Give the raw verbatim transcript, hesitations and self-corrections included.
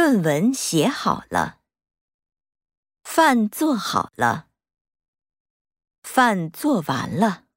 论文写好了。饭做好了。饭做完了。